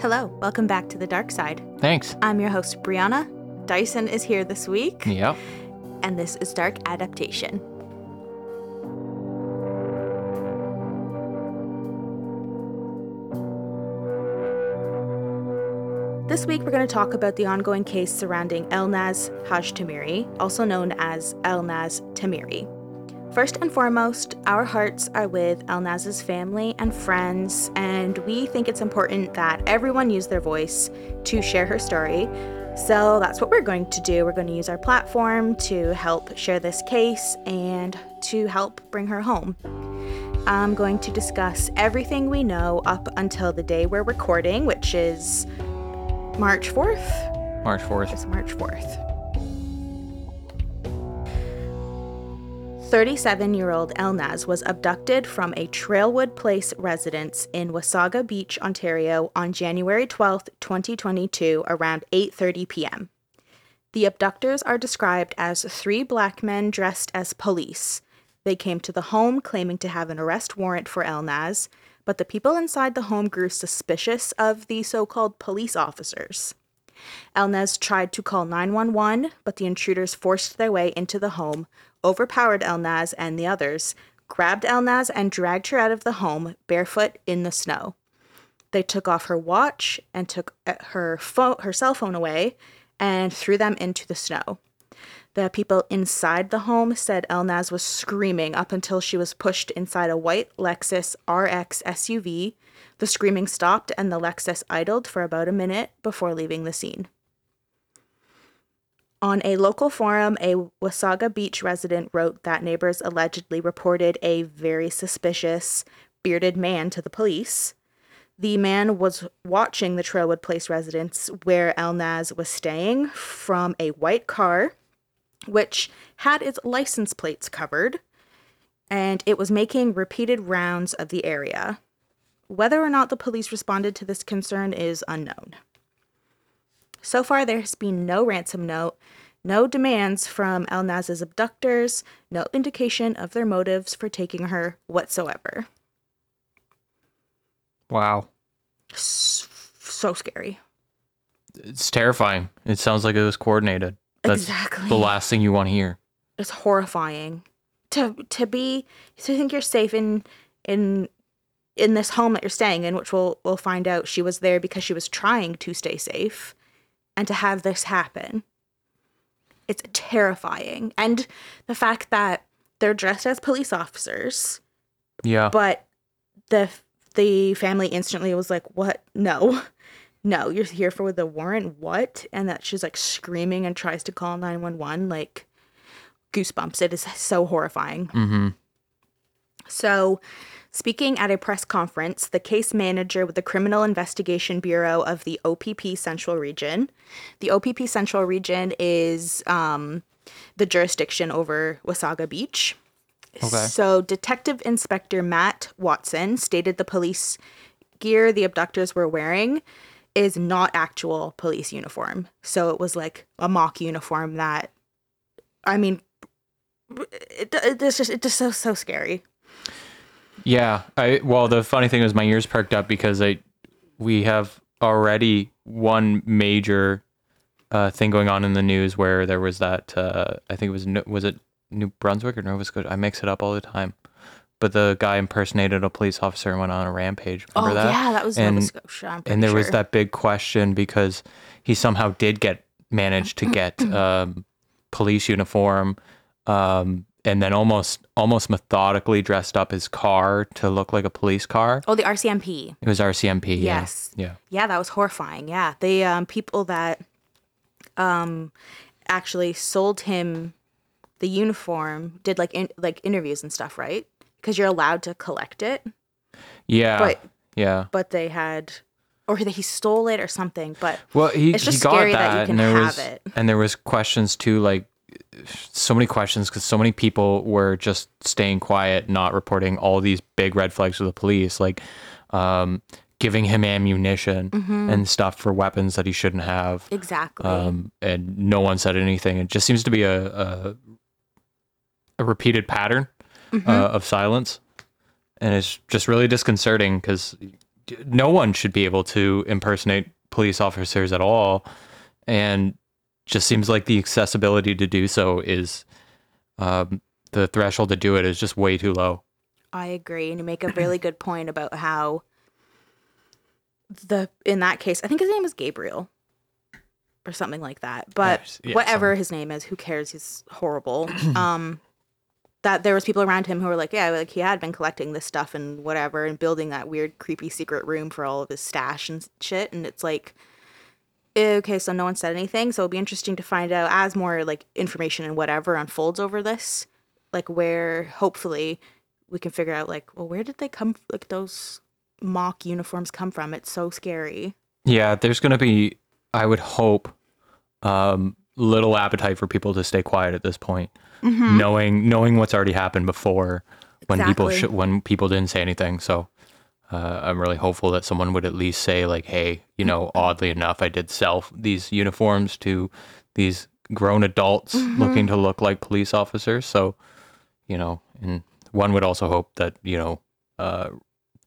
Hello, welcome back to The Dark Side. Thanks. I'm your host, Brianna. Dyson is here this week. Yep. And this is Dark Adaptation. This week, we're going to talk about the ongoing case surrounding Elnaz Hajtamiri, also known as Elnaz Tamiri. First and foremost, our hearts are with Elnaz's family and friends, and we think it's important that everyone use their voice to share her story. So that's what we're going to do. We're going to use our platform to help share this case and to help bring her home. I'm going to discuss everything we know up until the day we're recording, which is March 4th. March 4th. It's March 4th. 37-year-old Elnaz was abducted from a Trailwood Place residence in Wasaga Beach, Ontario on January 12, 2022, around 8:30 p.m. The abductors are described as three black men dressed as police. They came to the home claiming to have an arrest warrant for Elnaz, but the people inside the home grew suspicious of the so-called police officers. Elnaz tried to call 911, but the intruders forced their way into the home, overpowered Elnaz and the others, grabbed Elnaz and dragged her out of the home, barefoot in the snow. They took off her watch and took her cell phone away and threw them into the snow. The people inside the home said Elnaz was screaming up until she was pushed inside a white Lexus RX SUV. The screaming stopped and the Lexus idled for about a minute before leaving the scene. On a local forum, a Wasaga Beach resident wrote that neighbors allegedly reported a very suspicious bearded man to the police. The man was watching the Trailwood Place residence where Elnaz was staying from a white car, which had its license plates covered, and it was making repeated rounds of the area. Whether or not the police responded to this concern is unknown. So far, there has been no ransom note, no demands from Elnaz's abductors, no indication of their motives for taking her whatsoever. Wow. So scary. It's terrifying. It sounds like it was coordinated. That's exactly the last thing you want to hear. It's horrifying. To think you're safe in this home that you're staying in, which we'll find out she was there because she was trying to stay safe, and to have this happen. It's terrifying. And the fact that they're dressed as police officers. Yeah. But the family instantly was like, what? No, you're here for the warrant? What? And that she's like screaming and tries to call 911. Like, goosebumps. It is so horrifying. Mm-hmm. So, speaking at a press conference, the case manager with the Criminal Investigation Bureau of the OPP Central Region. The OPP Central Region is the jurisdiction over Wasaga Beach. Okay. So Detective Inspector Matt Watson stated the police gear the abductors were wearing is not actual police uniform. So it was like a mock uniform that, I mean, it's just so scary. Yeah. Well, the funny thing is my ears perked up because we have already one major thing going on in the news where there was that, I think it was it New Brunswick or Nova Scotia? I mix it up all the time. But the guy impersonated a police officer and went on a rampage. Remember that? Yeah, that was Nova Scotia. And there was that big question because he somehow did manage to get police uniform, and then almost methodically dressed up his car to look like a police car. Oh, the RCMP. It was RCMP. Yes. Yeah. Yeah, that was horrifying. Yeah. The people that actually sold him the uniform did like interviews and stuff, right? Because you're allowed to collect it. Yeah. But they had, or he stole it or something. But it's just scary that you can have it. And there was questions too, like, so many questions because so many people were just staying quiet, not reporting all these big red flags to the police, like giving him ammunition and stuff for weapons that he shouldn't have. Exactly. And no one said anything. It just seems to be a repeated pattern of silence. And it's just really disconcerting because no one should be able to impersonate police officers at all. And just seems like the accessibility to do so is, the threshold to do it is just way too low. I agree. And you make a really good point about how in that case, I think his name is Gabriel or something like that, but whatever his name is, who cares? He's horrible. That there was people around him who were like, yeah, like he had been collecting this stuff and whatever and building that weird, creepy secret room for all of his stash and shit. And it's like, okay, so no one said anything. So it'll be interesting to find out as more like information and whatever unfolds over this, like where hopefully we can figure out like, well, where did they come, like those mock uniforms come from? It's so scary. Yeah, there's going to be, I would hope, little appetite for people to stay quiet at this point. Mm-hmm. Knowing what's already happened before when people didn't say anything. So I'm really hopeful that someone would at least say like, hey, you know, oddly enough, I did sell these uniforms to these grown adults looking to look like police officers. So, you know, and one would also hope that, you know,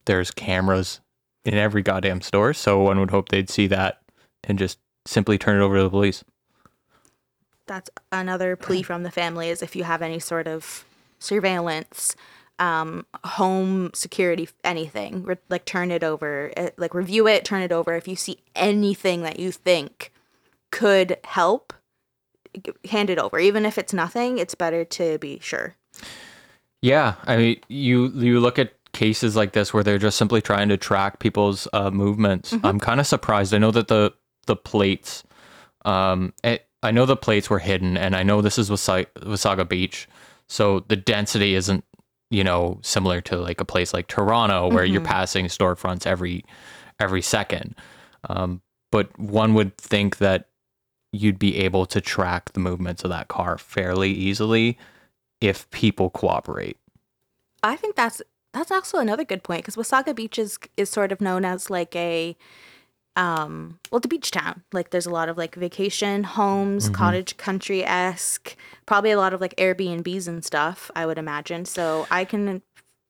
there's cameras in every goddamn store. So one would hope they'd see that and just simply turn it over to the police. That's another plea from the family is if you have any sort of surveillance, home security, anything, like turn it over, like review it, turn it over. If you see anything that you think could help, hand it over. Even if it's nothing, it's better to be sure. Yeah. I mean, you look at cases like this where they're just simply trying to track people's movements. Mm-hmm. I'm kind of surprised. I know that the plates... I know the plates were hidden, and I know this is Wasaga Beach, so the density isn't, you know, similar to like a place like Toronto where you're passing storefronts every second. But one would think that you'd be able to track the movements of that car fairly easily if people cooperate. I think that's also another good point because Wasaga Beach is sort of known as like a... the beach town, like there's a lot of like vacation homes, cottage country-esque, probably a lot of like Airbnbs and stuff, I would imagine. So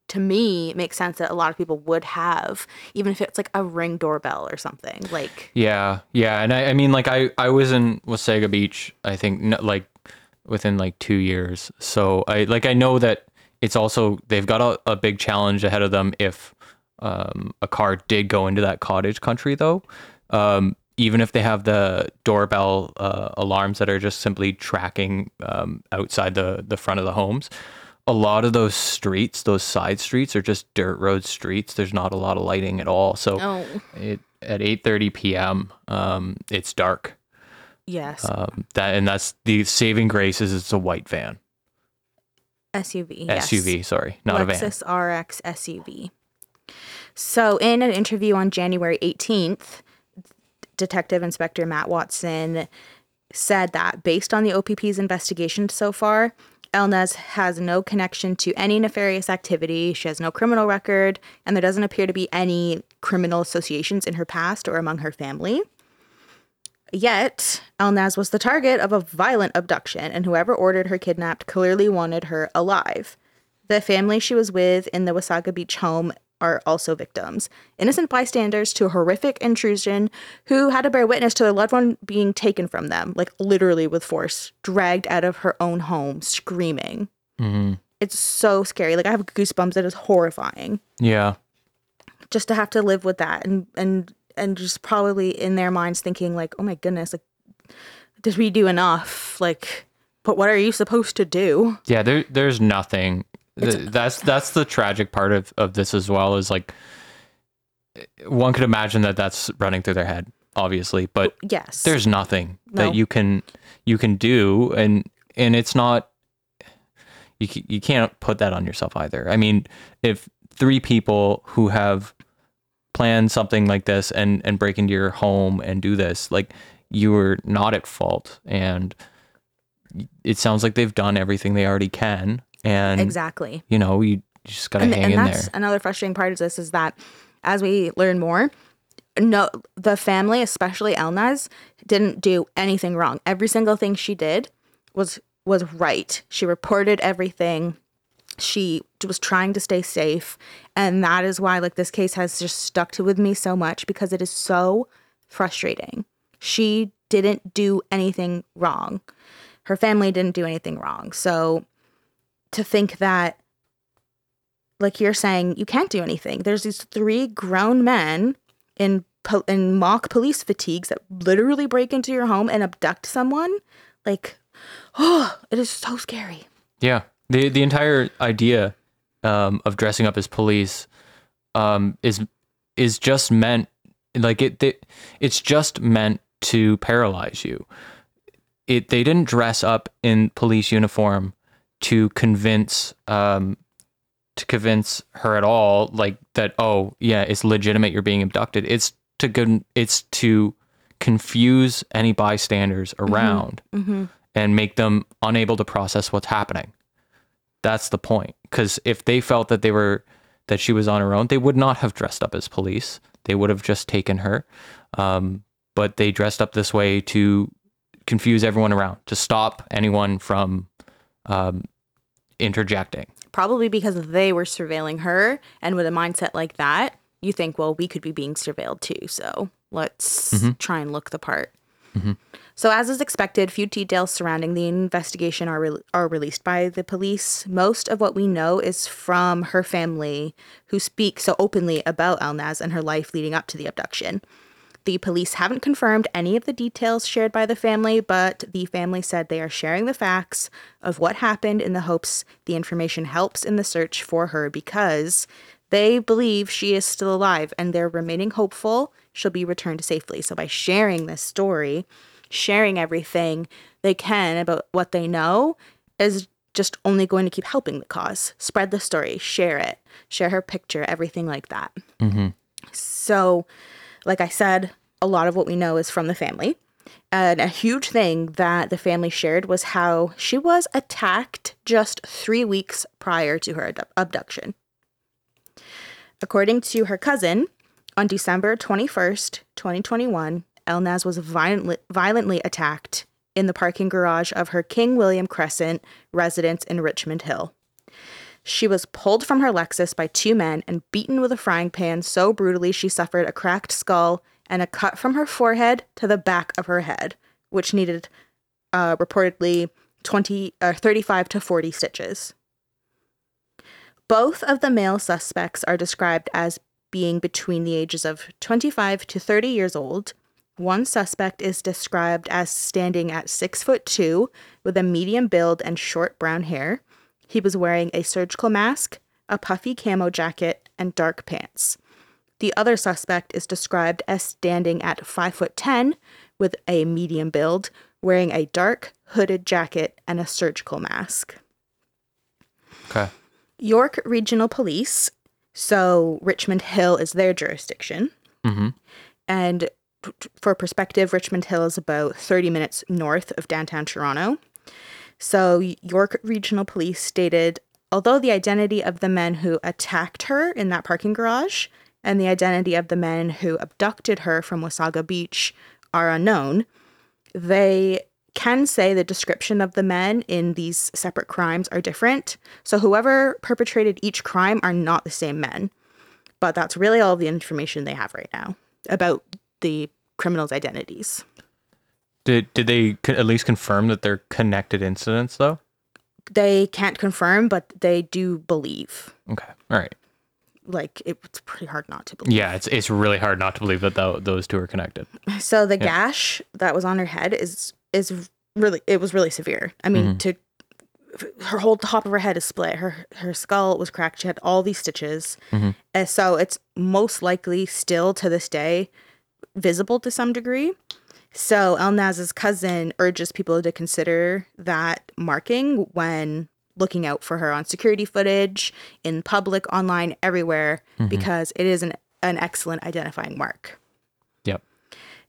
to me, it makes sense that a lot of people would have, even if it's like a Ring doorbell or something like. Yeah. And I mean, like I was in Wasaga Beach, I think like within like 2 years. So I know that it's also, they've got a big challenge ahead of them if a car did go into that cottage country though. Even if they have the doorbell alarms that are just simply tracking outside the front of the homes, a lot of those streets, those side streets are just dirt road streets. There's not a lot of lighting at all. So at 8:30 p.m., it's dark. Yes. That's the saving grace is it's a white van. SUV. Yes. SUV, sorry, not Lexus a van. Lexus RX SUV. So in an interview on January 18th, Detective Inspector Matt Watson said that based on the OPP's investigation so far, Elnaz has no connection to any nefarious activity, she has no criminal record, and there doesn't appear to be any criminal associations in her past or among her family. Yet, Elnaz was the target of a violent abduction, and whoever ordered her kidnapped clearly wanted her alive. The family she was with in the Wasaga Beach home are also victims, innocent bystanders to a horrific intrusion who had to bear witness to their loved one being taken from them, like literally with force, dragged out of her own home, screaming. Mm-hmm. It's so scary. Like I have goosebumps. It is horrifying. Yeah. Just to have to live with that and just probably in their minds thinking like, oh my goodness, like did we do enough? Like, but what are you supposed to do? Yeah, there's nothing. That's the tragic part of this as well is like one could imagine that that's running through their head obviously, but yes, there's nothing that you can do and it's not you can't put that on yourself either. I mean, if three people who have planned something like this and break into your home and do this, like you're not at fault, and it sounds like they've done everything they already can. And exactly, you know, you just gotta hang in there. And that's another frustrating part of this is that as we learn more, the family, especially Elnaz, didn't do anything wrong. Every single thing she did was right. She reported everything. She was trying to stay safe. And that is why, like, this case has just stuck with me so much, because it is so frustrating. She didn't do anything wrong. Her family didn't do anything wrong. So to think that, like you're saying, you can't do anything. There's these three grown men in mock police fatigues that literally break into your home and abduct someone. Like, oh, it is so scary. Yeah. The entire idea of dressing up as police is just meant, like, it's just meant to paralyze you. They didn't dress up in police uniform to convince her at all, like, that, oh yeah, it's legitimate, you're being abducted. It's to confuse any bystanders around and make them unable to process what's happening. That's the point. Because if they felt that that she was on her own, they would not have dressed up as police. They would have just taken her. But they dressed up this way to confuse everyone around, to stop anyone from interjecting. Probably because they were surveilling her. And with a mindset like that, you think, well, we could be being surveilled too. So let's try and look the part. Mm-hmm. So as is expected, few details surrounding the investigation are released by the police. Most of what we know is from her family, who speak so openly about Elnaz and her life leading up to the abduction. The police haven't confirmed any of the details shared by the family, but the family said they are sharing the facts of what happened in the hopes the information helps in the search for her, because they believe she is still alive and they're remaining hopeful she'll be returned safely. So by sharing this story, sharing everything they can about what they know, is just only going to keep helping the cause. Spread the story, share it, share her picture, everything like that. Mm-hmm. So, like I said, a lot of what we know is from the family. And a huge thing that the family shared was how she was attacked just 3 weeks prior to her abduction. According to her cousin, on December 21st, 2021, Elnaz was violently attacked in the parking garage of her King William Crescent residence in Richmond Hill. She was pulled from her Lexus by two men and beaten with a frying pan so brutally she suffered a cracked skull and a cut from her forehead to the back of her head, which needed reportedly 35 to 40 stitches. Both of the male suspects are described as being between the ages of 25 to 30 years old. One suspect is described as standing at 6'2", with a medium build and short brown hair. He was wearing a surgical mask, a puffy camo jacket, and dark pants. The other suspect is described as standing at 5'10", with a medium build, wearing a dark hooded jacket and a surgical mask. Okay. York Regional Police, so Richmond Hill is their jurisdiction, and for perspective, Richmond Hill is about 30 minutes north of downtown Toronto. So York Regional Police stated, although the identity of the men who attacked her in that parking garage and the identity of the men who abducted her from Wasaga Beach are unknown, they can say the description of the men in these separate crimes are different. So whoever perpetrated each crime are not the same men. But that's really all the information they have right now about the criminals' identities. Did they at least confirm that they're connected incidents, though? They can't confirm, but they do believe. Okay. All right. Like, it's pretty hard not to believe. Yeah, it's really hard not to believe that those two are connected. So the gash that was on her head was really severe. I mean, her whole top of her head is split. Her skull was cracked. She had all these stitches. And so it's most likely still to this day visible to some degree. So Elnaz's cousin urges people to consider that marking when looking out for her on security footage, in public, online, everywhere, because it is an excellent identifying mark. Yep.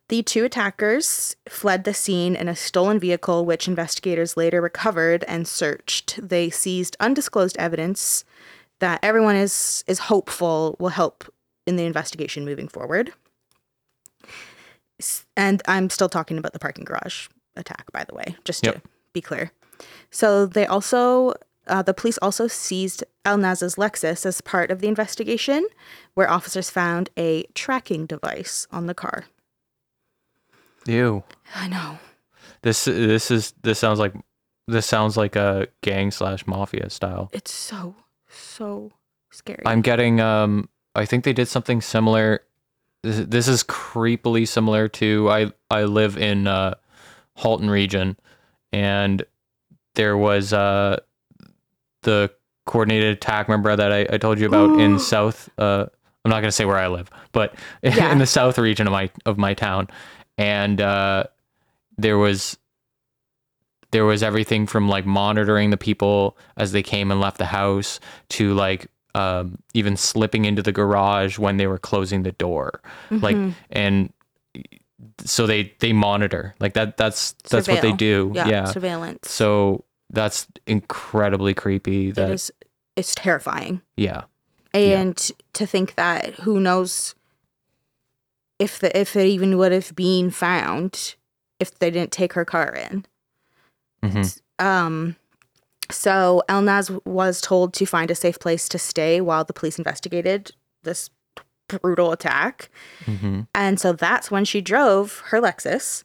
The two attackers fled the scene in a stolen vehicle, which investigators later recovered and searched. They seized undisclosed evidence that everyone is hopeful will help in the investigation moving forward. And I'm still talking about the parking garage attack, by the way, just to be clear. So they also The police also seized Elnaz's Lexus as part of the investigation, where officers found a tracking device on the car. Ew. I know. This sounds like a gang / mafia style. It's so scary. I'm getting I think they did something similar. This is creepily similar to I live in Halton region, and there was the coordinated attack, remember that I told you about in South, I'm not going to say where I live, but yeah. In the South region of my town. And there was everything from like monitoring the people as they came and left the house to like even slipping into the garage when they were closing the door. Mm-hmm. Like, and so they monitor like that's what they do. Yeah. Surveillance. So that's incredibly creepy. It's terrifying. Yeah. And to think that who knows if it even would have been found if they didn't take her car in. Mm-hmm. So Elnaz was told to find a safe place to stay while the police investigated this brutal attack. Mm-hmm. And so that's when she drove her Lexus,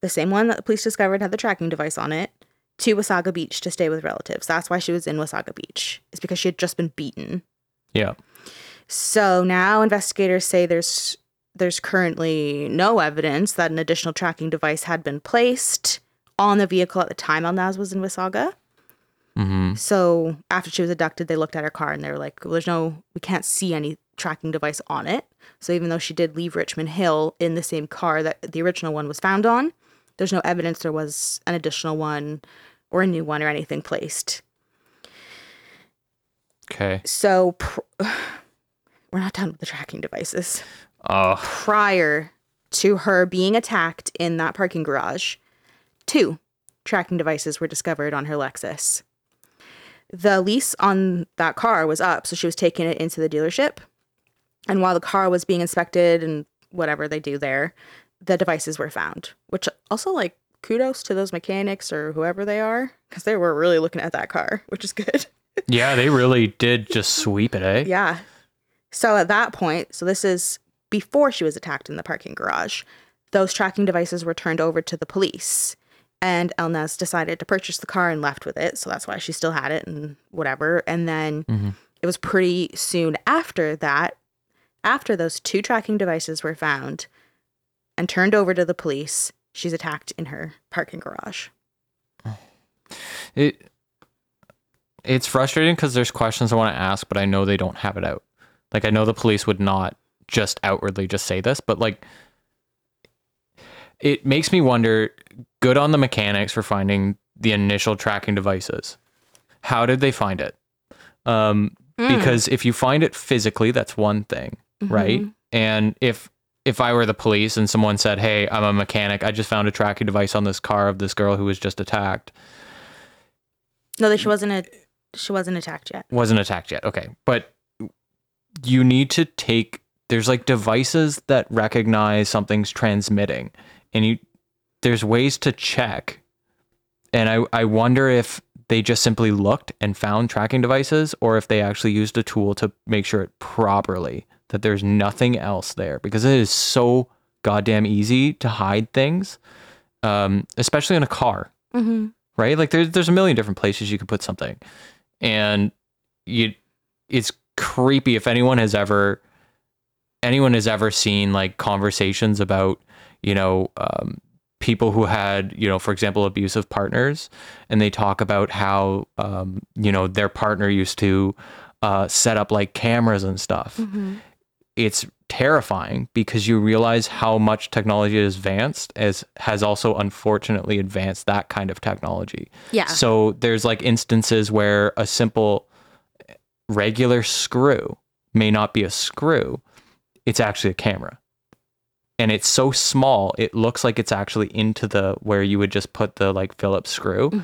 the same one that the police discovered had the tracking device on it, to Wasaga Beach to stay with relatives. That's why she was in Wasaga Beach. It's because she had just been beaten. Yeah. So now investigators say there's currently no evidence that an additional tracking device had been placed on the vehicle at the time Elnaz was in Wasaga. Mm-hmm. So after she was abducted, they looked at her car and they were like, well, we can't see any tracking device on it. So even though she did leave Richmond Hill in the same car that the original one was found on, there's no evidence there was an additional one or a new one or anything placed. Okay. So we're not done with the tracking devices. Prior to her being attacked in that parking garage, 2 tracking devices were discovered on her Lexus. The lease on that car was up, so she was taking it into the dealership. And while the car was being inspected and whatever they do there, the devices were found, which also, like, kudos to those mechanics or whoever they are, because they were really looking at that car, which is good. Yeah, they really did just sweep it, eh? Yeah. So at that point, so this is before she was attacked in the parking garage, those tracking devices were turned over to the police, and Elnaz decided to purchase the car and left with it. So that's why she still had it and whatever. And then it was pretty soon after that, after those 2 tracking devices were found and turned over to the police, she's attacked in her parking garage. It's frustrating because there's questions I want to ask, but I know they don't have it out. Like, I know the police would not just outwardly just say this, but like, it makes me wonder, good on the mechanics for finding the initial tracking devices. How did they find it? Because if you find it physically, that's one thing, right? And if I were the police and someone said, hey, I'm a mechanic, I just found a tracking device on this car of this girl who was just attacked. No, that she wasn't attacked yet. Wasn't attacked yet. Okay. But you need to there's like devices that recognize something's transmitting, and there's ways to check. And I wonder if they just simply looked and found tracking devices, or if they actually used a tool to make sure it properly, that there's nothing else there, because it is so goddamn easy to hide things, especially in a car, right? Like there's a million different places you can put something, and it's creepy if anyone has ever seen like conversations about, you know, people who had, you know, for example, abusive partners, and they talk about how, you know, their partner used to set up like cameras and stuff. It's terrifying because you realize how much technology has advanced, as has also unfortunately advanced that kind of technology. Yeah. So there's like instances where a simple regular screw may not be a screw. It's actually a camera, and it's so small it looks like it's actually into the where you would just put the like Phillips screw.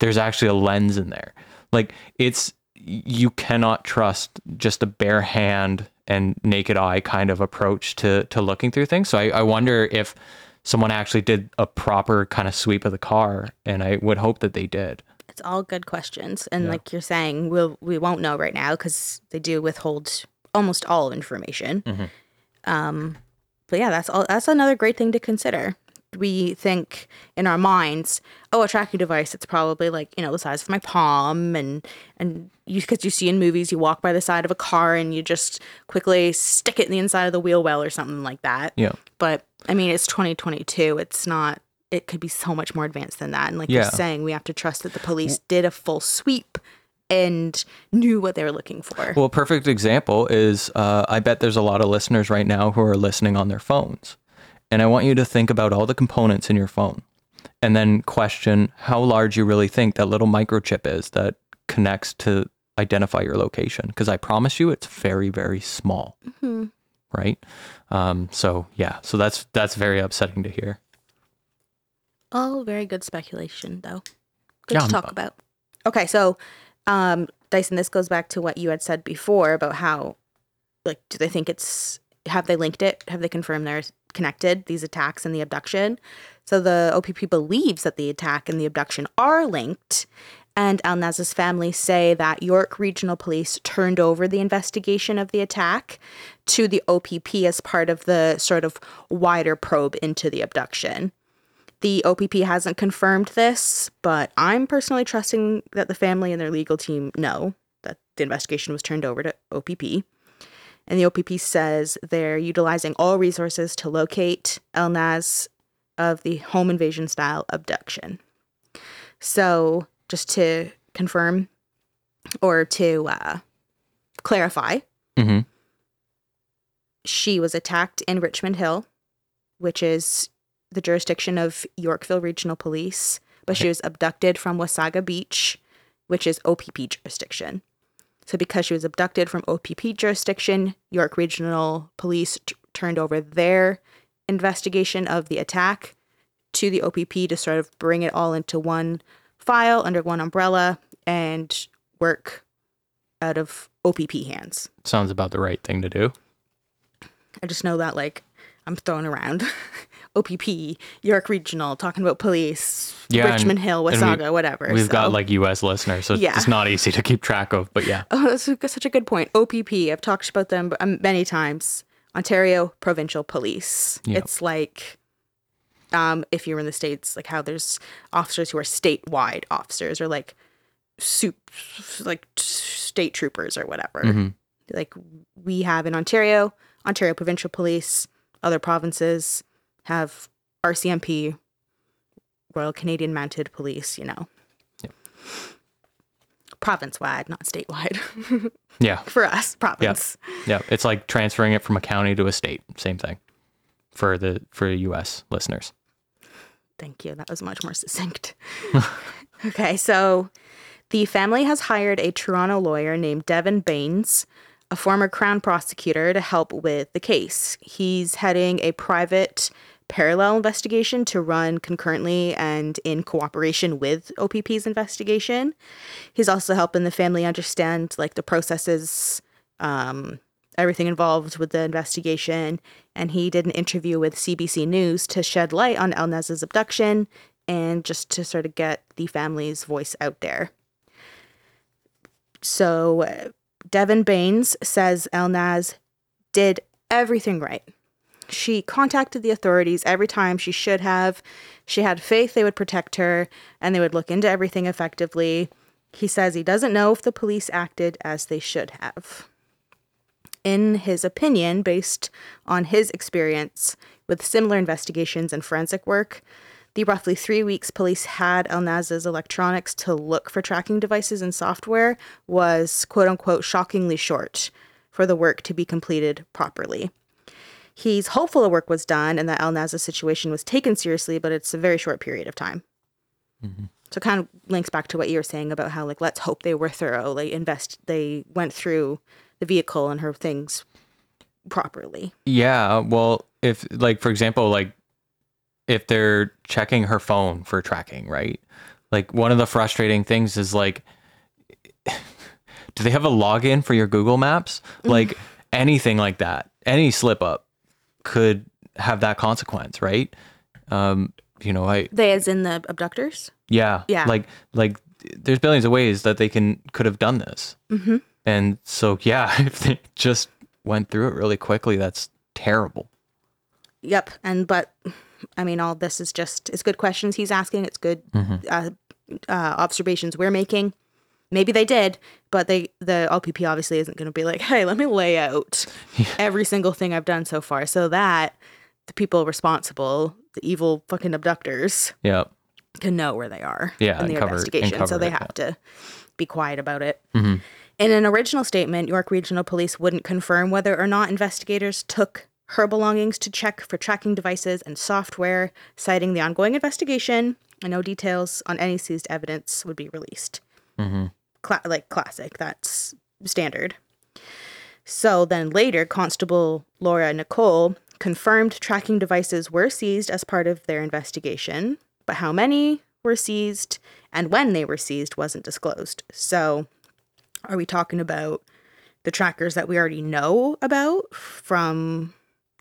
There's actually a lens in there. Like, it's, you cannot trust just a bare hand and naked eye kind of approach to looking through things. So I wonder if someone actually did a proper kind of sweep of the car, and I would hope that they did. That's all good questions. And like you're saying, we won't know right now because they do withhold almost all information. Mm-hmm. But yeah, that's all. That's another great thing to consider. We think in our minds, oh, a tracking device, it's probably like, you know, the size of my palm. And you, because you see in movies, you walk by the side of a car and you just quickly stick it in the inside of the wheel well or something like that. Yeah. But I mean, it's 2022. It's not. It could be so much more advanced than that. And like you're saying, we have to trust that the police did a full sweep and knew what they were looking for. Well, a perfect example is I bet there's a lot of listeners right now who are listening on their phones. And I want you to think about all the components in your phone and then question how large you really think that little microchip is that connects to identify your location. Because I promise you it's very, very small. Mm-hmm. Right? So that's very upsetting to hear. All very good speculation, though. Good to talk about. Okay, so, Dyson, this goes back to what you had said before about how, like, do they think it's, have they linked it? Have they confirmed they're connected, these attacks and the abduction? So the OPP believes that the attack and the abduction are linked, and Elnaz's family say that York Regional Police turned over the investigation of the attack to the OPP as part of the sort of wider probe into the abduction. The OPP hasn't confirmed this, but I'm personally trusting that the family and their legal team know that the investigation was turned over to OPP. And the OPP says they're utilizing all resources to locate Elnaz of the home invasion style abduction. So just to confirm or to clarify, she was attacked in Richmond Hill, which is the jurisdiction of Yorkville Regional Police, but she was abducted from Wasaga Beach, which is OPP jurisdiction. So because she was abducted from OPP jurisdiction, York Regional Police turned over their investigation of the attack to the OPP to sort of bring it all into one file under one umbrella and work out of OPP hands. Sounds about the right thing to do. I just know that, like, I'm throwing around OPP, York Regional, talking about police, Richmond Hill, Wasaga, whatever. We've got like U.S. listeners, so it's not easy to keep track of, but yeah. Oh, that's such a good point. OPP, I've talked about them many times. Ontario Provincial Police. Yep. It's like if you're in the States, like how there's officers who are statewide officers or like state troopers or whatever. Mm-hmm. Like we have in Ontario Provincial Police, other provinces have RCMP, Royal Canadian Mounted Police, you know. Yep. Province-wide, not statewide. For us, province. Yeah, it's like transferring it from a county to a state. Same thing for the U.S. listeners. Thank you. That was much more succinct. Okay, so the family has hired a Toronto lawyer named Devin Baines, a former Crown prosecutor, to help with the case. He's heading a private parallel investigation to run concurrently and in cooperation with OPP's investigation. He's also helping the family understand like the processes, everything involved with the investigation. And he did an interview with CBC News to shed light on Elnaz's abduction and just to sort of get the family's voice out there. So Devin Baines says Elnaz did everything right. She contacted the authorities every time she should have. She had faith they would protect her and they would look into everything effectively. He says he doesn't know if the police acted as they should have. In his opinion, based on his experience with similar investigations and forensic work, the roughly 3 weeks police had Elnaz's electronics to look for tracking devices and software was, quote-unquote, shockingly short for the work to be completed properly. He's hopeful the work was done and that Elnaz's situation was taken seriously, but it's a very short period of time. Mm-hmm. So it kind of links back to what you were saying about how, like, let's hope they were thorough. They went through the vehicle and her things properly. Yeah, well, if, like, for example, like, if they're checking her phone for tracking, right? Like one of the frustrating things is like, do they have a login for your Google Maps? Like anything like that, any slip up could have that consequence, right? They as in the abductors? Yeah. Like there's billions of ways that they could have done this. Mm-hmm. And so, yeah, if they just went through it really quickly, that's terrible. Yep. But I mean, all this is just, it's good questions he's asking. It's good observations we're making. Maybe they did, but the LPP obviously isn't going to be like, hey, let me lay out every single thing I've done so far, so that the people responsible, the evil fucking abductors, yep, can know where they are in the investigation. So they have to be quiet about it. Mm-hmm. In an original statement, York Regional Police wouldn't confirm whether or not investigators took her belongings to check for tracking devices and software, citing the ongoing investigation, and no details on any seized evidence would be released. Mm-hmm. Classic, that's standard. So then later, Constable Laura Nicole confirmed tracking devices were seized as part of their investigation, but how many were seized and when they were seized wasn't disclosed. So are we talking about the trackers that we already know about from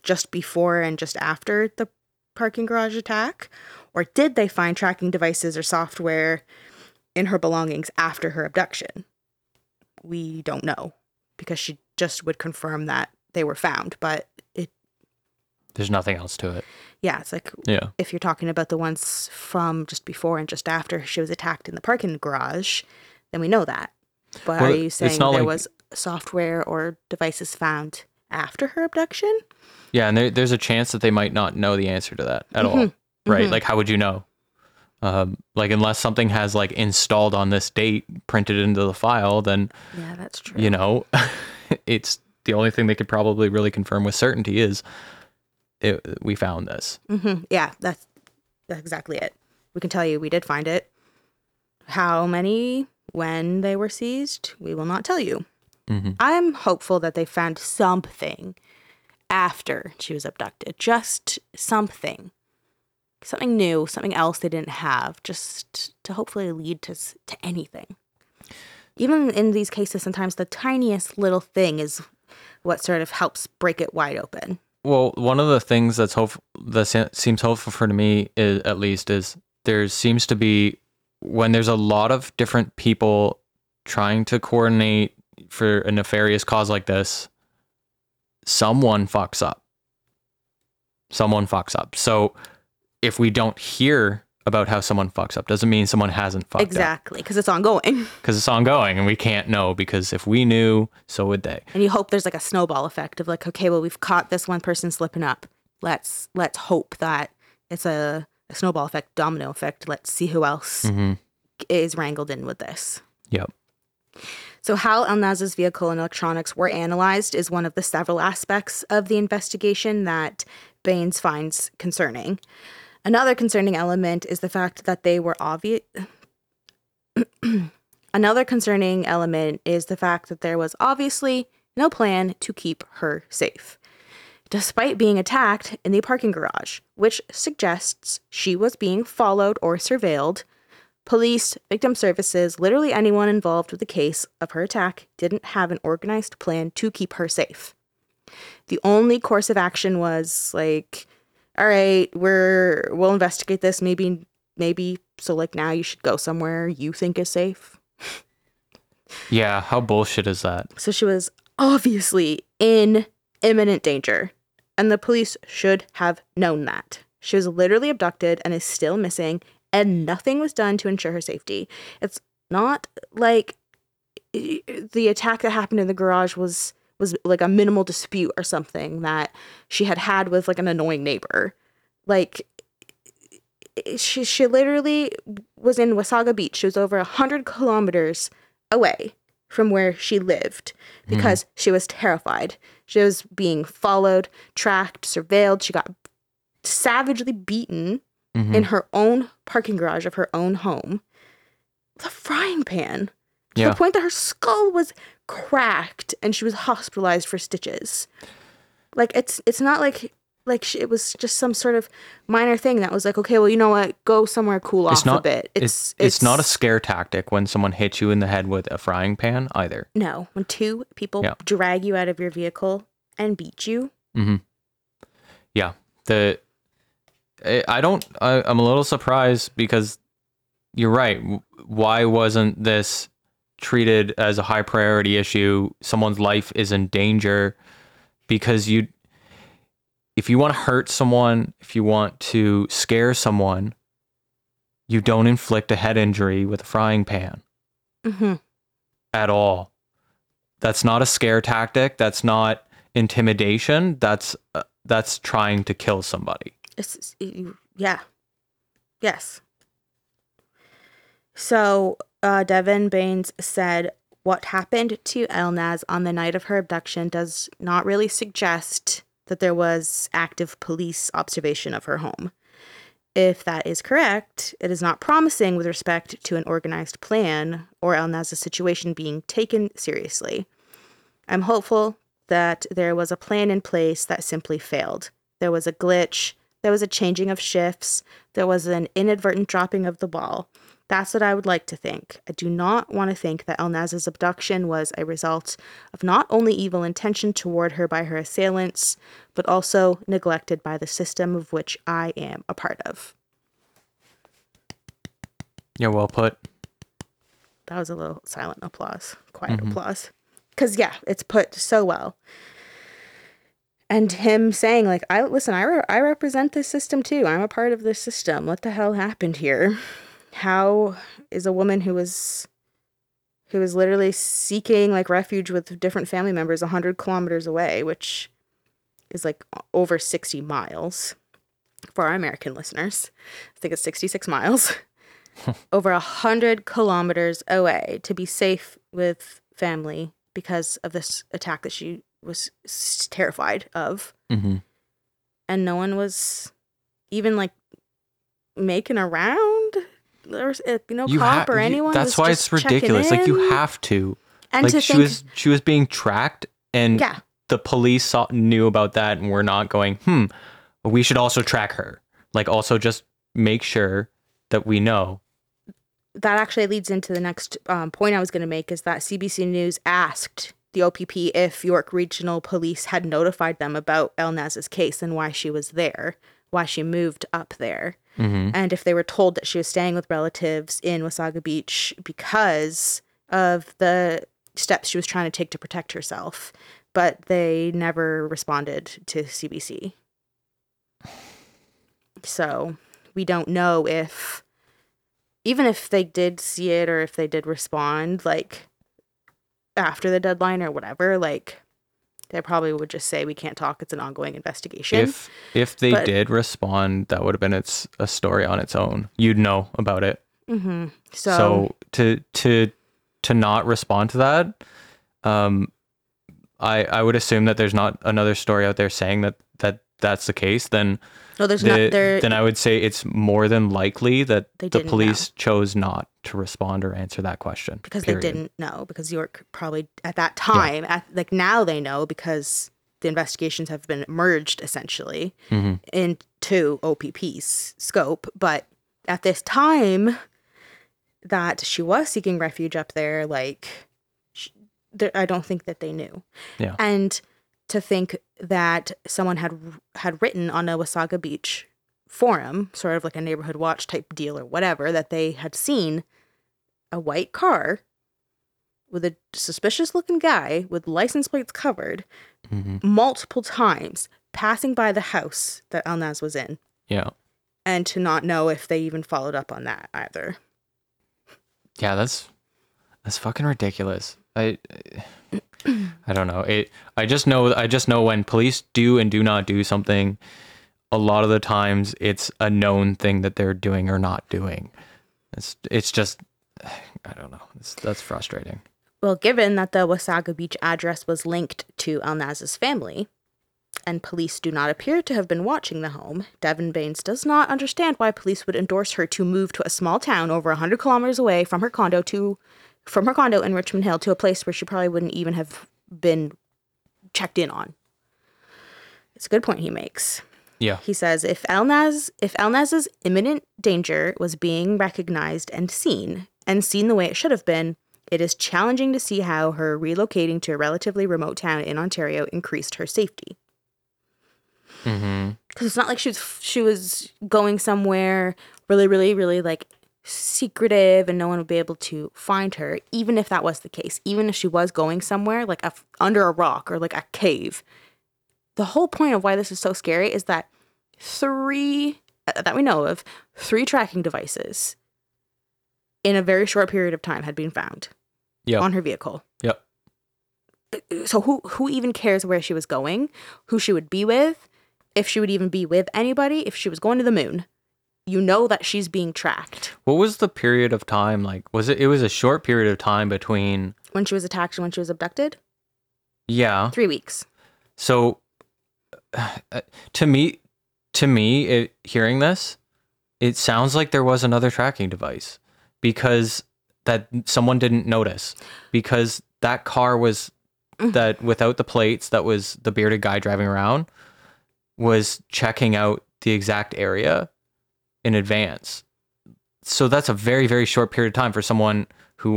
just before and just after the parking garage attack? Or did they find tracking devices or software in her belongings after her abduction? We don't know, because she just would confirm that they were found, but there's nothing else to it. Yeah, it's like, if you're talking about the ones from just before and just after she was attacked in the parking garage, then we know that. But are you saying there was software or devices found after her abduction? Yeah, and there's a chance that they might not know the answer to that at all, right? Mm-hmm. Like, how would you know? Like, unless something has, like, installed on this date, printed into the file, then... Yeah, that's true. You know, it's the only thing they could probably really confirm with certainty is... we found this. Mm-hmm. Yeah, that's exactly it. We can tell you we did find it. How many, when they were seized, we will not tell you. Mm-hmm. I'm hopeful that they found something after she was abducted. Just something. Something new, something else they didn't have, just to hopefully lead to anything. Even in these cases, sometimes the tiniest little thing is what sort of helps break it wide open. Well, one of the things that seems hopeful for me, is there seems to be, when there's a lot of different people trying to coordinate for a nefarious cause like this, someone fucks up. So if we don't hear about how someone fucks up, doesn't mean someone hasn't fucked up. Exactly, because it's ongoing. And we can't know, because if we knew, so would they. And you hope there's like a snowball effect of like, okay, well, we've caught this one person slipping up. Let's hope that it's a snowball effect, domino effect. Let's see who else is wrangled in with this. Yep. So how Elnaz's vehicle and electronics were analyzed is one of the several aspects of the investigation that Baines finds concerning. Another concerning element is the fact that they were obvious. Another concerning element is the fact that there was obviously no plan to keep her safe, despite being attacked in the parking garage, which suggests she was being followed or surveilled. Police, victim services, literally anyone involved with the case of her attack didn't have an organized plan to keep her safe. The only course of action was like, all right, we'll investigate this. Maybe. So like now you should go somewhere you think is safe. Yeah. How bullshit is that? So she was obviously in imminent danger, and the police should have known that. She was literally abducted and is still missing, and nothing was done to ensure her safety. It's not like the attack that happened in the garage was like a minimal dispute or something that she had with like an annoying neighbor. Like she literally was in Wasaga Beach. She was over 100 kilometers away from where she lived because she was terrified. She was being followed, tracked, surveilled. She got savagely beaten in her own parking garage of her own home. The frying pan. To the point that her skull was cracked and she was hospitalized for stitches. Like, it's not like it was just some sort of minor thing that was like, okay, well, you know what? Go somewhere cool off a bit. It's not a scare tactic when someone hits you in the head with a frying pan either. No. When two people drag you out of your vehicle and beat you. Mm-hmm. Yeah. I'm a little surprised because you're right. Why wasn't this treated as a high priority issue? Someone's life is in danger, because if you want to hurt someone, if you want to scare someone, you don't inflict a head injury with a frying pan at all. That's not a scare tactic. That's not intimidation. That's trying to kill somebody. Yeah. Yes. So Devin Baines said, what happened to Elnaz on the night of her abduction does not really suggest that there was active police observation of her home. If that is correct, it is not promising with respect to an organized plan or Elnaz's situation being taken seriously. I'm hopeful that there was a plan in place that simply failed. There was a glitch. There was a changing of shifts. There was an inadvertent dropping of the ball. That's what I would like to think. I do not want to think that Elnaz's abduction was a result of not only evil intention toward her by her assailants, but also neglected by the system of which I am a part of. Yeah, well put. That was a little silent applause, quiet applause. Because, yeah, it's put so well. And him saying, like, I represent this system too. I'm a part of this system. What the hell happened here? How is a woman who is literally seeking, like, refuge with different family members 100 kilometers away, which is, like, over 60 miles for our American listeners. I think it's 66 miles. Over 100 kilometers away to be safe with family because of this attack that she was terrified of. Mm-hmm. And no one was even, like, making a round. There's cop or anyone. That's why it's ridiculous. Like, you have to. And like, she was being tracked, and the police knew about that, and we're not going, we should also track her. Like, also just make sure that we know. That actually leads into the next point I was going to make, is that CBC News asked the OPP if York Regional Police had notified them about Elnaz's case and why she was there, why she moved up there. Mm-hmm. And if they were told that she was staying with relatives in Wasaga Beach because of the steps she was trying to take to protect herself, but they never responded to CBC. So we don't know if, even if they did see it or if they did respond, like, after the deadline or whatever, like, they probably would just say, we can't talk, it's an ongoing investigation. If they did respond, that would have been a story on its own. You'd know about it. Mm-hmm. So to not respond to that, I would assume that there's not another story out there saying that that's the case. Then no, there's not. Then I would say it's more than likely that the police chose not to respond or answer that question because they didn't know, because York probably at that time, like, now they know because the investigations have been merged essentially into OPP's scope. But at this time that she was seeking refuge up there, like, I don't think that they knew. Yeah. And to think that someone had written on a Wasaga Beach forum, sort of like a neighborhood watch type deal or whatever, that they had seen a white car with a suspicious looking guy with license plates covered multiple times passing by the house that Elnaz was in. Yeah. And to not know if they even followed up on that either. Yeah, that's fucking ridiculous. I don't know. I just know when police do and do not do something, a lot of the times it's a known thing that they're doing or not doing. It's just, I don't know. That's frustrating. Well, given that the Wasaga Beach address was linked to Elnaz's family, and police do not appear to have been watching the home, Devin Baines does not understand why police would endorse her to move to a small town over 100 kilometers away from her condo in Richmond Hill to a place where she probably wouldn't even have been checked in on. It's a good point he makes. Yeah. He says, if Elnaz's imminent danger was being recognized and seen the way it should have been, it is challenging to see how her relocating to a relatively remote town in Ontario increased her safety. Because it's not like she was going somewhere really, really, really, like, secretive and no one would be able to find her, even if that was the case, even if she was going somewhere, like under a rock or like a cave. The whole point of why this is so scary is that three tracking devices in a very short period of time had been found on her vehicle. Yep. So who even cares where she was going, who she would be with, if she would even be with anybody, if she was going to the moon. You know that she's being tracked. What was the period of time like? Was it a short period of time between when she was attacked and when she was abducted? Yeah. 3 weeks. So to me, hearing this, it sounds like there was another tracking device because that someone didn't notice, because that car was that without the plates, that was the bearded guy driving around, was checking out the exact area in advance. So that's a very, very short period of time for someone who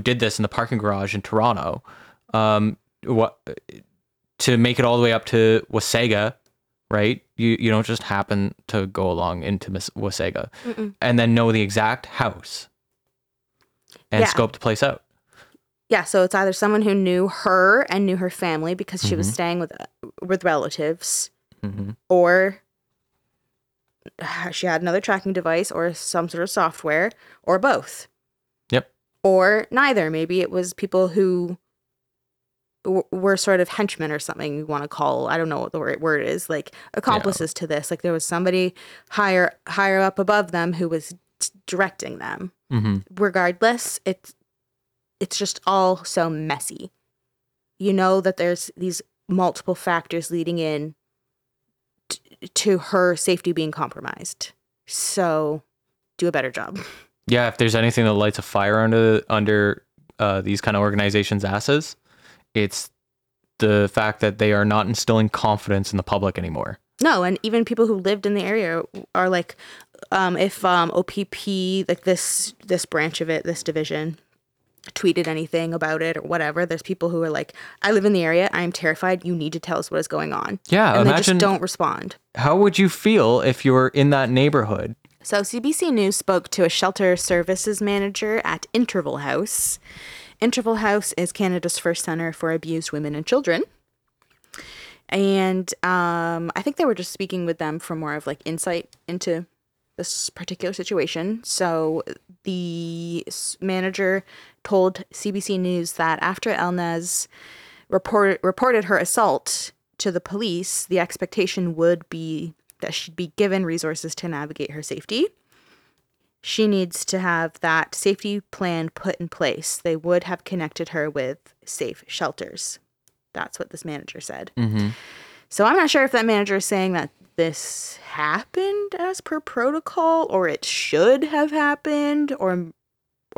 did this in the parking garage in Toronto, to make it all the way up to Wasaga, right? You don't just happen to go along into Wasaga and then know the exact house and scope the place out. Yeah, so it's either someone who knew her and knew her family because she was staying with relatives, or she had another tracking device or some sort of software, or both. Yep. Or neither. Maybe it was people who were sort of henchmen or something you want to call. I don't know what the right word is. Like accomplices to this. Like there was somebody higher up above them who was directing them. Mm-hmm. Regardless, it's just all so messy. You know that there's these multiple factors leading in to her safety being compromised. So do a better job. Yeah, if there's anything that lights a fire under these kind of organizations' asses, it's the fact that they are not instilling confidence in the public anymore. No, and even people who lived in the area are like, if OPP, like this branch of it, this division, tweeted anything about it or whatever, there's people who are like, I live in the area, I'm terrified, you need to tell us what is going on. Yeah, and they just don't respond. How would you feel if you were in that neighborhood? So CBC News spoke to a shelter services manager at Interval House. Interval House is Canada's first centre for abused women and children. And I think they were just speaking with them for more of like insight into this particular situation. So the manager told CBC News that after Elnaz reported her assault to the police, the expectation would be that she'd be given resources to navigate her safety. She needs to have that safety plan put in place. They would have connected her with safe shelters. That's what this manager said. Mm-hmm. So I'm not sure if that manager is saying that this happened as per protocol, or it should have happened, or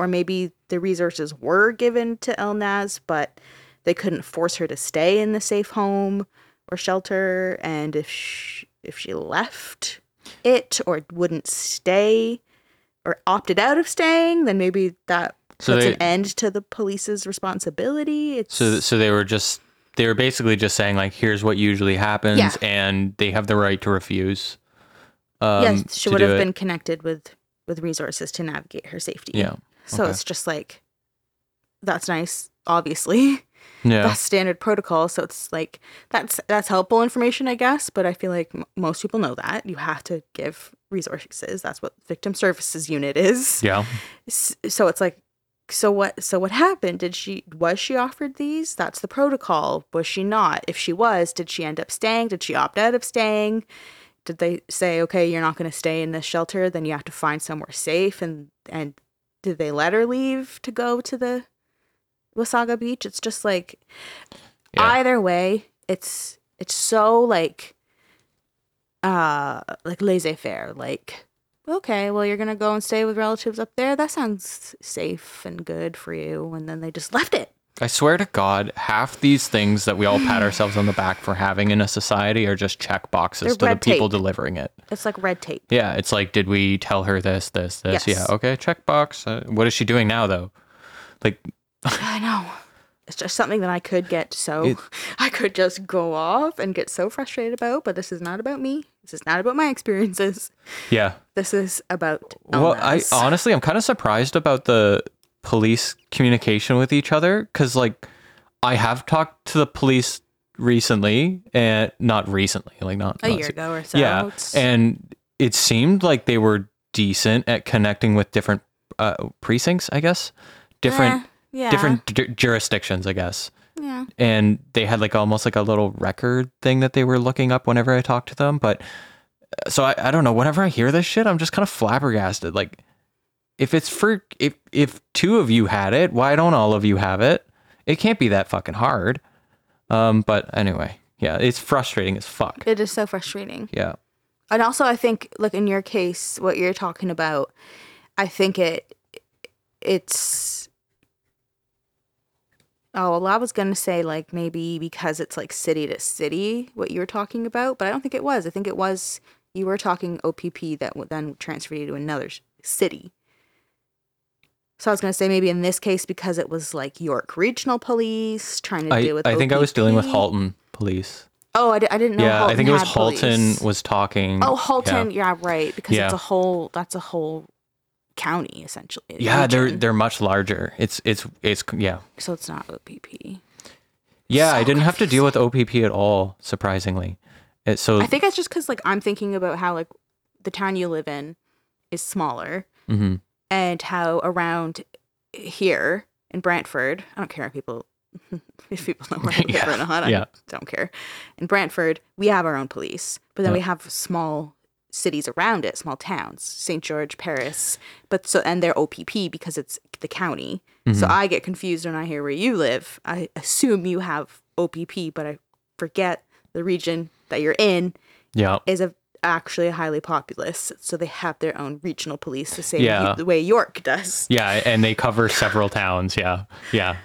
maybe the resources were given to Elnaz, but they couldn't force her to stay in the safe home or shelter. And if she left it or wouldn't stay or opted out of staying, then maybe that puts an end to the police's responsibility. So they were just... They were basically just saying, like, here's what usually happens, and they have the right to refuse. She would have been connected with resources to navigate her safety. Yeah. So it's just like, that's nice, obviously. Yeah. That's standard protocol. So it's like, that's helpful information, I guess. But I feel like most people know that. You have to give resources. That's what Victim Services Unit is. Yeah. So it's like, So what happened? Was she offered these? That's the protocol. Was she not? If she was, did she end up staying? Did she opt out of staying? Did they say, okay, you're not going to stay in this shelter, then you have to find somewhere safe? And did they let her leave to go to the Wasaga Beach? It's just like, either way, it's so like laissez-faire, like, okay, well, you're going to go and stay with relatives up there. That sounds safe and good for you. And then they just left it. I swear to God, half these things that we all pat ourselves on the back for having in a society are just check boxes to the people delivering it. It's like red tape. Yeah, it's like, did we tell her this? Yes. Yeah, okay, check box. What is she doing now, though? Like, I know. it's just something that I could get I could just go off and get so frustrated about, but this is not about me. This is not about my experiences. Yeah. This is about Elnaz. Well, I'm kind of surprised about the police communication with each other, because, like, I have talked to the police recently, and not recently, like not a year ago or so. Yeah, and it seemed like they were decent at connecting with different precincts, I guess, different jurisdictions, I guess. Yeah, and they had like almost like a little record thing that they were looking up whenever I talked to them. But so I don't know. Whenever I hear this shit, I'm just kind of flabbergasted. Like, if it's for if two of you had it, why don't all of you have it? It can't be that fucking hard. But anyway, yeah, it's frustrating as fuck. It is so frustrating. Yeah. And also I think, like, in your case, what you're talking about, I think it's... Oh, well, I was going to say, like, maybe because it's, like, city to city, what you were talking about, but I don't think it was. I think it was, you were talking OPP that would then transfer you to another city. So I was going to say maybe in this case, because it was like York Regional Police trying to deal with OPP. I think I was dealing with Halton Police. Oh, I didn't know. Yeah, Halton, I think it was Halton police. Was talking. Oh, Halton. Yeah, right. Because it's that's a whole county, essentially. Yeah, region. They're much larger. It's yeah. So it's not OPP. Yeah, so I didn't have to deal with OPP at all, surprisingly. So I think it's just because, like, I'm thinking about how, like, the town you live in is smaller. Mm-hmm. And how around here in Brantford, I don't care if people know where I live or not, I don't care. In Brantford, we have our own police, but then we have small cities around it, small towns, St. George, Paris, and they're OPP because it's the county. Mm-hmm. So I get confused when I hear where you live. I assume you have OPP, but I forget the region that you're in is actually highly populous, so they have their own regional police the same the way York does, and they cover several towns.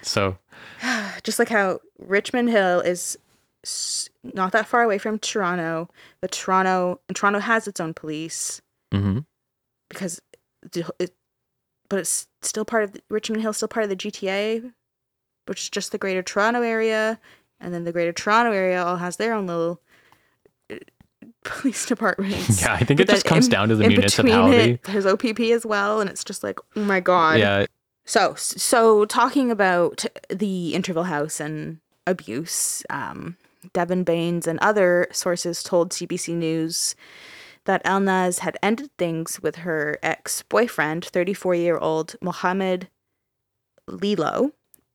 So just like how Richmond Hill is not that far away from Toronto, but Toronto has its own police. Mm-hmm. Because it's still part of Richmond Hill, still part of the GTA, which is just the Greater Toronto Area, and then the Greater Toronto Area all has their own little police departments. Yeah, I think it just comes down to the municipality. There's OPP as well, and it's just like, oh my god. Yeah. So talking about the Interval House and abuse, Devin Baines and other sources told CBC News that Elnaz had ended things with her ex-boyfriend, 34-year-old Mohammed Lilo,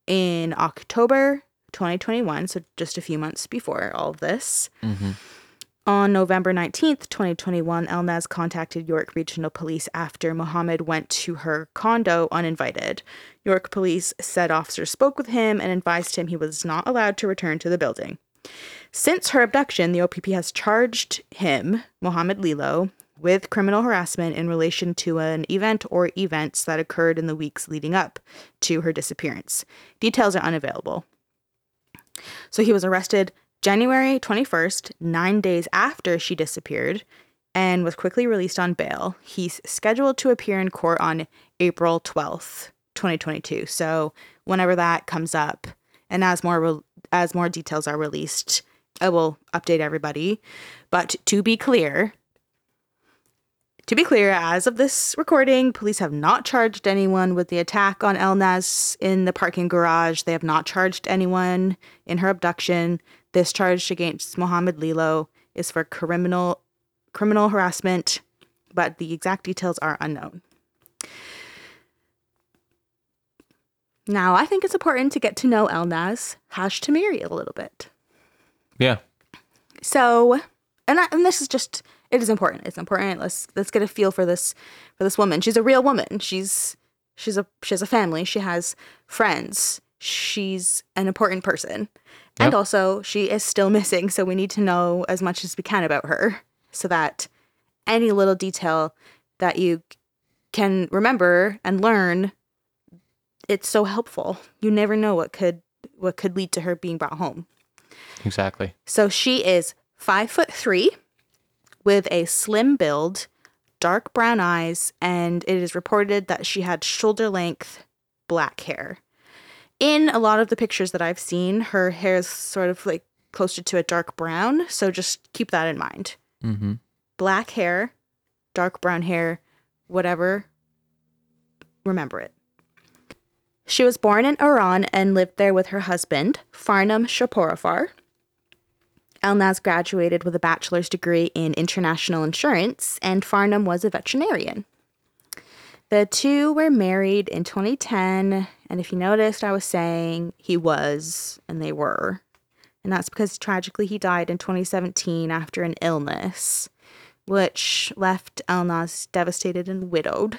in October 2021, so just a few months before all of this. Mm-hmm. On November 19th, 2021, Elnaz contacted York Regional Police after Mohammed went to her condo uninvited. York Police said officers spoke with him and advised him he was not allowed to return to the building. Since her abduction, the OPP has charged him, Mohammed Lilo, with criminal harassment in relation to an event or events that occurred in the weeks leading up to her disappearance. Details are unavailable. So he was arrested January 21st, 9 days after she disappeared, and was quickly released on bail. He's scheduled to appear in court on April 12th, 2022. So whenever that comes up, and as more details are released, I will update everybody. But to be clear, as of this recording, police have not charged anyone with the attack on Elnaz in the parking garage. They have not charged anyone in her abduction. This charge against Mohammed Lilo is for criminal harassment, but the exact details are unknown. Now, I think it's important to get to know Elnaz Hajtamiri a little bit. Yeah. So, and this is just... It is important. It's important. Let's get a feel for this woman. She's a real woman. She has a family. She has friends. She's an important person. Yep. And also, she is still missing, so we need to know as much as we can about her so that any little detail that you can remember and learn, it's so helpful. You never know what could lead to her being brought home. Exactly. So she is 5'3". With a slim build, dark brown eyes, and it is reported that she had shoulder-length black hair. In a lot of the pictures that I've seen, her hair is sort of like closer to a dark brown. So just keep that in mind. Mm-hmm. Black hair, dark brown hair, whatever. Remember it. She was born in Iran and lived there with her husband, Farnam Shaporafar. Elnaz graduated with a bachelor's degree in international insurance, and Farnam was a veterinarian. The two were married in 2010, and if you noticed, I was saying he was and they were. And that's because tragically he died in 2017 after an illness, which left Elnaz devastated and widowed.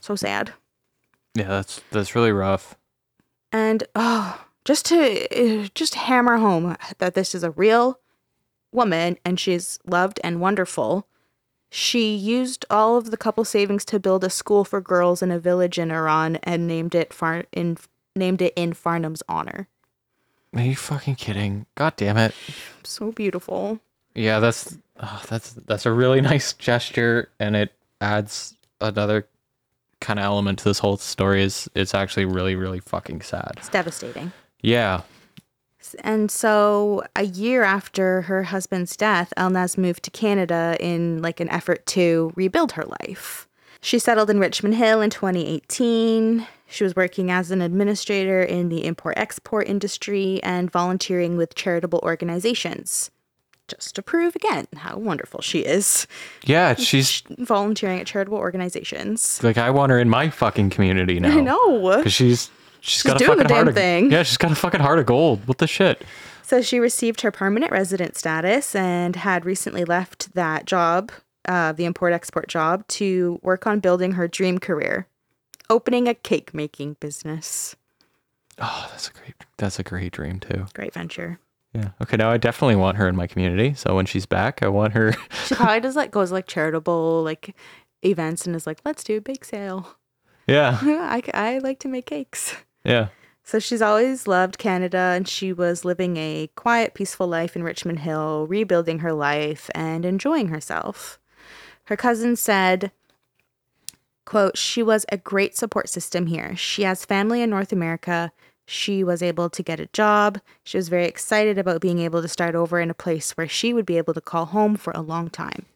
So sad. Yeah, that's really rough. And just to hammer home that this is a real woman and she's loved and wonderful. She used all of the couple savings to build a school for girls in a village in Iran and named it in Farnam's honor. Are you fucking kidding? God damn it! So beautiful. Yeah, that's a really nice gesture, and it adds another kind of element to this whole story. It's actually really, really fucking sad. It's devastating. Yeah. And so a year after her husband's death, Elnaz moved to Canada in like an effort to rebuild her life. She settled in Richmond Hill in 2018. She was working as an administrator in the import-export industry and volunteering with charitable organizations. Just to prove again how wonderful she is. Yeah, she's volunteering at charitable organizations. Like, I want her in my fucking community now. I know. Because she's got a fucking heart of gold. Yeah, she's got a fucking heart of gold. What the shit? So she received her permanent resident status and had recently left that job, the import-export job, to work on building her dream career, opening a cake-making business. Oh, that's a great dream too. Great venture. Yeah. Okay. Now I definitely want her in my community. So when she's back, I want her. She probably does goes charitable events and is like, let's do a bake sale. Yeah. I like to make cakes. Yeah. So she's always loved Canada, and she was living a quiet, peaceful life in Richmond Hill, rebuilding her life and enjoying herself. Her cousin said, quote, "She was a great support system here. She has family in North America. She was able to get a job. She was very excited about being able to start over in a place where she would be able to call home for a long time."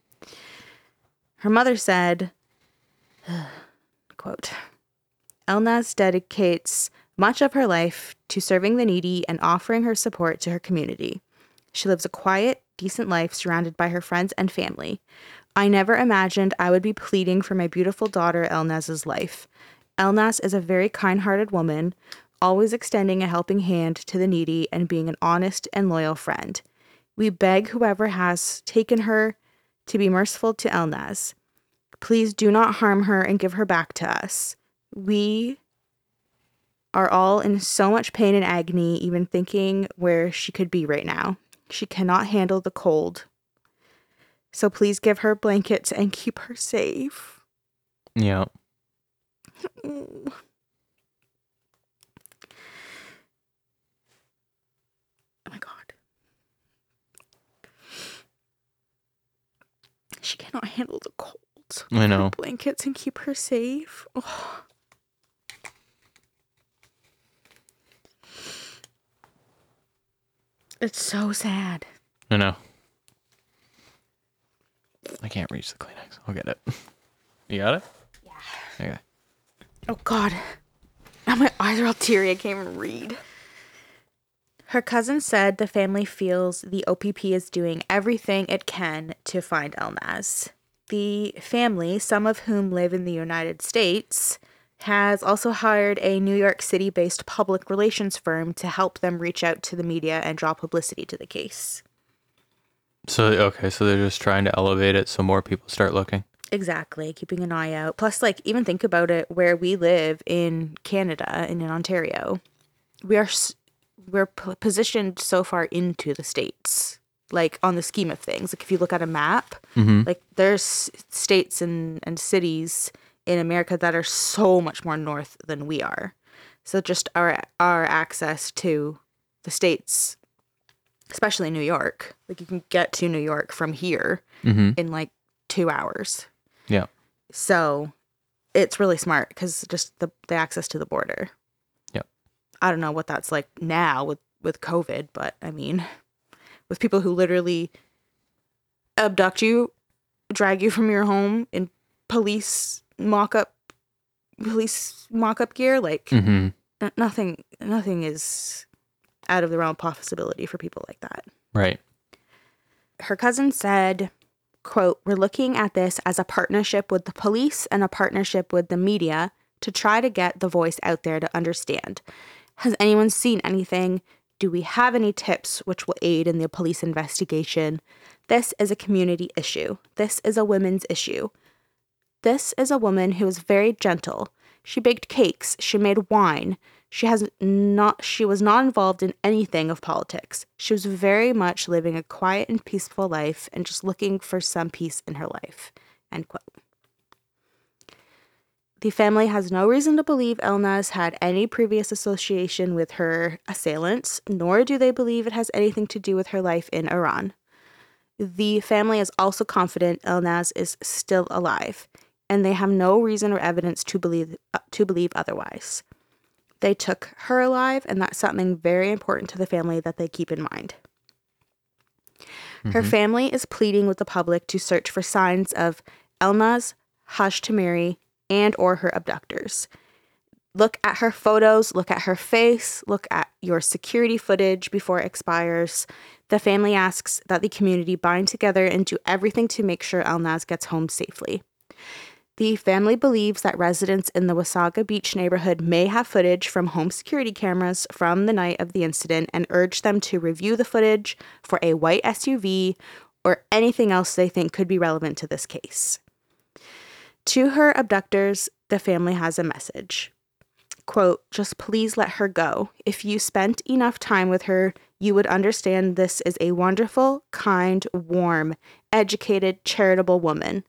Her mother said, quote, "Elnaz dedicates much of her life to serving the needy and offering her support to her community. She lives a quiet, decent life surrounded by her friends and family. I never imagined I would be pleading for my beautiful daughter Elnaz's life. Elnaz is a very kind-hearted woman, always extending a helping hand to the needy and being an honest and loyal friend. We beg whoever has taken her to be merciful to Elnaz. Please do not harm her and give her back to us. We are all in so much pain and agony, even thinking where she could be right now. She cannot handle the cold. So please give her blankets and keep her safe." Yeah. She cannot handle the cold. I know. Her blankets and keep her safe. Oh. It's so sad. I know. I can't reach the Kleenex. I'll get it. You got it? Yeah. Okay. Oh, God. Now my eyes are all teary. I can't even read. Her cousin said the family feels the OPP is doing everything it can to find Elnaz. The family, some of whom live in the United States, has also hired a New York City-based public relations firm to help them reach out to the media and draw publicity to the case. So they're just trying to elevate it so more people start looking? Exactly, keeping an eye out. Plus, even think about it, where we live in Canada and in Ontario, we're positioned so far into the States, on the scheme of things. If you look at a map, mm-hmm. There's states and cities in America that are so much more north than we are. So just our access to the States, especially New York, you can get to New York from here mm-hmm. in 2 hours. Yeah. So it's really smart because just the access to the border. I don't know what that's like now with COVID, but I mean, with people who literally abduct you, drag you from your home in police mock-up gear, like mm-hmm. nothing is out of the realm of possibility for people like that. Right. Her cousin said, quote, "We're looking at this as a partnership with the police and a partnership with the media to try to get the voice out there to understand. Has anyone seen anything? Do we have any tips which will aid in the police investigation? This is a community issue. This is a women's issue. This is a woman who is very gentle. She baked cakes. She made wine. She was not involved in anything of politics. She was very much living a quiet and peaceful life and just looking for some peace in her life." End quote. The family has no reason to believe Elnaz had any previous association with her assailants, nor do they believe it has anything to do with her life in Iran. The family is also confident Elnaz is still alive, and they have no reason or evidence to believe otherwise. They took her alive, and that's something very important to the family that they keep in mind. Mm-hmm. Her family is pleading with the public to search for signs of Elnaz Hajtamiri and or her abductors. Look at her photos, look at her face, look at your security footage before it expires. The family asks that the community bind together and do everything to make sure Elnaz gets home safely. The family believes that residents in the Wasaga Beach neighborhood may have footage from home security cameras from the night of the incident and urge them to review the footage for a white SUV or anything else they think could be relevant to this case. To her abductors, the family has a message. Quote, "Just please let her go. If you spent enough time with her, you would understand this is a wonderful, kind, warm, educated, charitable woman.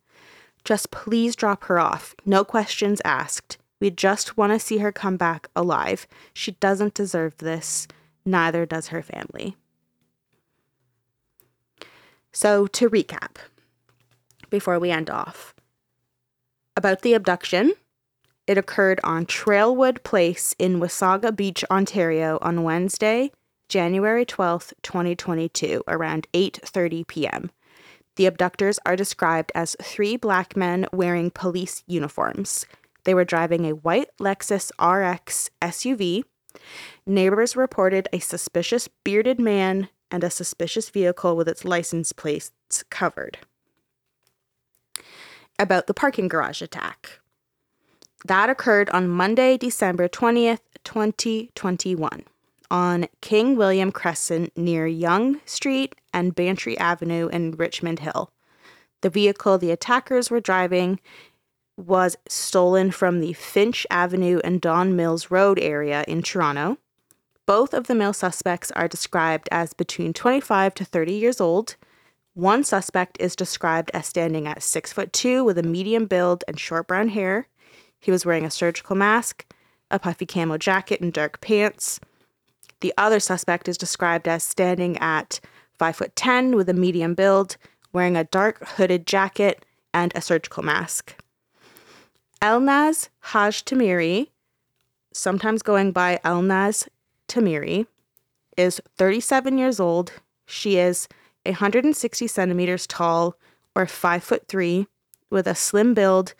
Just please drop her off. No questions asked. We just want to see her come back alive. She doesn't deserve this. Neither does her family." So to recap, before we end off, about the abduction, it occurred on Trailwood Place in Wasaga Beach, Ontario on Wednesday, January 12th, 2022, around 8:30 p.m. The abductors are described as three black men wearing police uniforms. They were driving a white Lexus RX SUV. Neighbors reported a suspicious bearded man and a suspicious vehicle with its license plates covered. About the parking garage attack. That occurred on Monday, December 20th, 2021, on King William Crescent near Yonge Street and Bantry Avenue in Richmond Hill. The vehicle the attackers were driving was stolen from the Finch Avenue and Don Mills Road area in Toronto. Both of the male suspects are described as between 25 to 30 years old. One suspect is described as standing at 6'2" with a medium build and short brown hair. He was wearing a surgical mask, a puffy camo jacket, and dark pants. The other suspect is described as standing at 5'10" with a medium build, wearing a dark hooded jacket and a surgical mask. Elnaz Hajtamiri, sometimes going by Elnaz Tamiri, is 37 years old. She is 160 centimeters tall, or 5'3", with a slim build,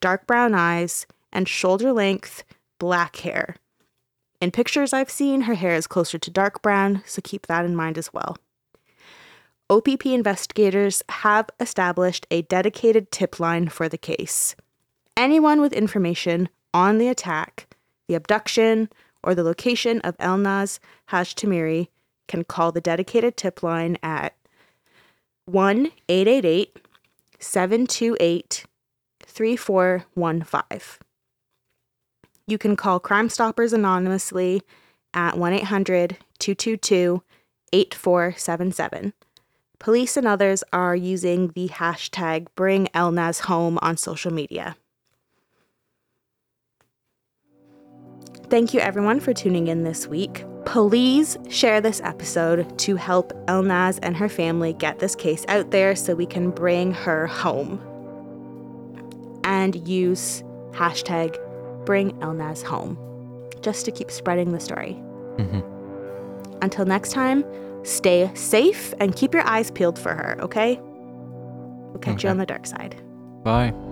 dark brown eyes, and shoulder-length black hair. In pictures I've seen, her hair is closer to dark brown, so keep that in mind as well. OPP investigators have established a dedicated tip line for the case. Anyone with information on the attack, the abduction, or the location of Elnaz Hajtamiri can call the dedicated tip line at 1-888-728-728. 3415. You can call Crime Stoppers anonymously at 1-800-222-8477. Police and others are using the hashtag #BringElnazHome on social media. Thank you everyone for tuning in this week. Please share this episode to help Elnaz and her family get this case out there so we can bring her home. And use #BringElnazHome. just to keep spreading the story. Mm-hmm. Until next time, stay safe and keep your eyes peeled for her, okay? We'll catch you on the dark side. Bye.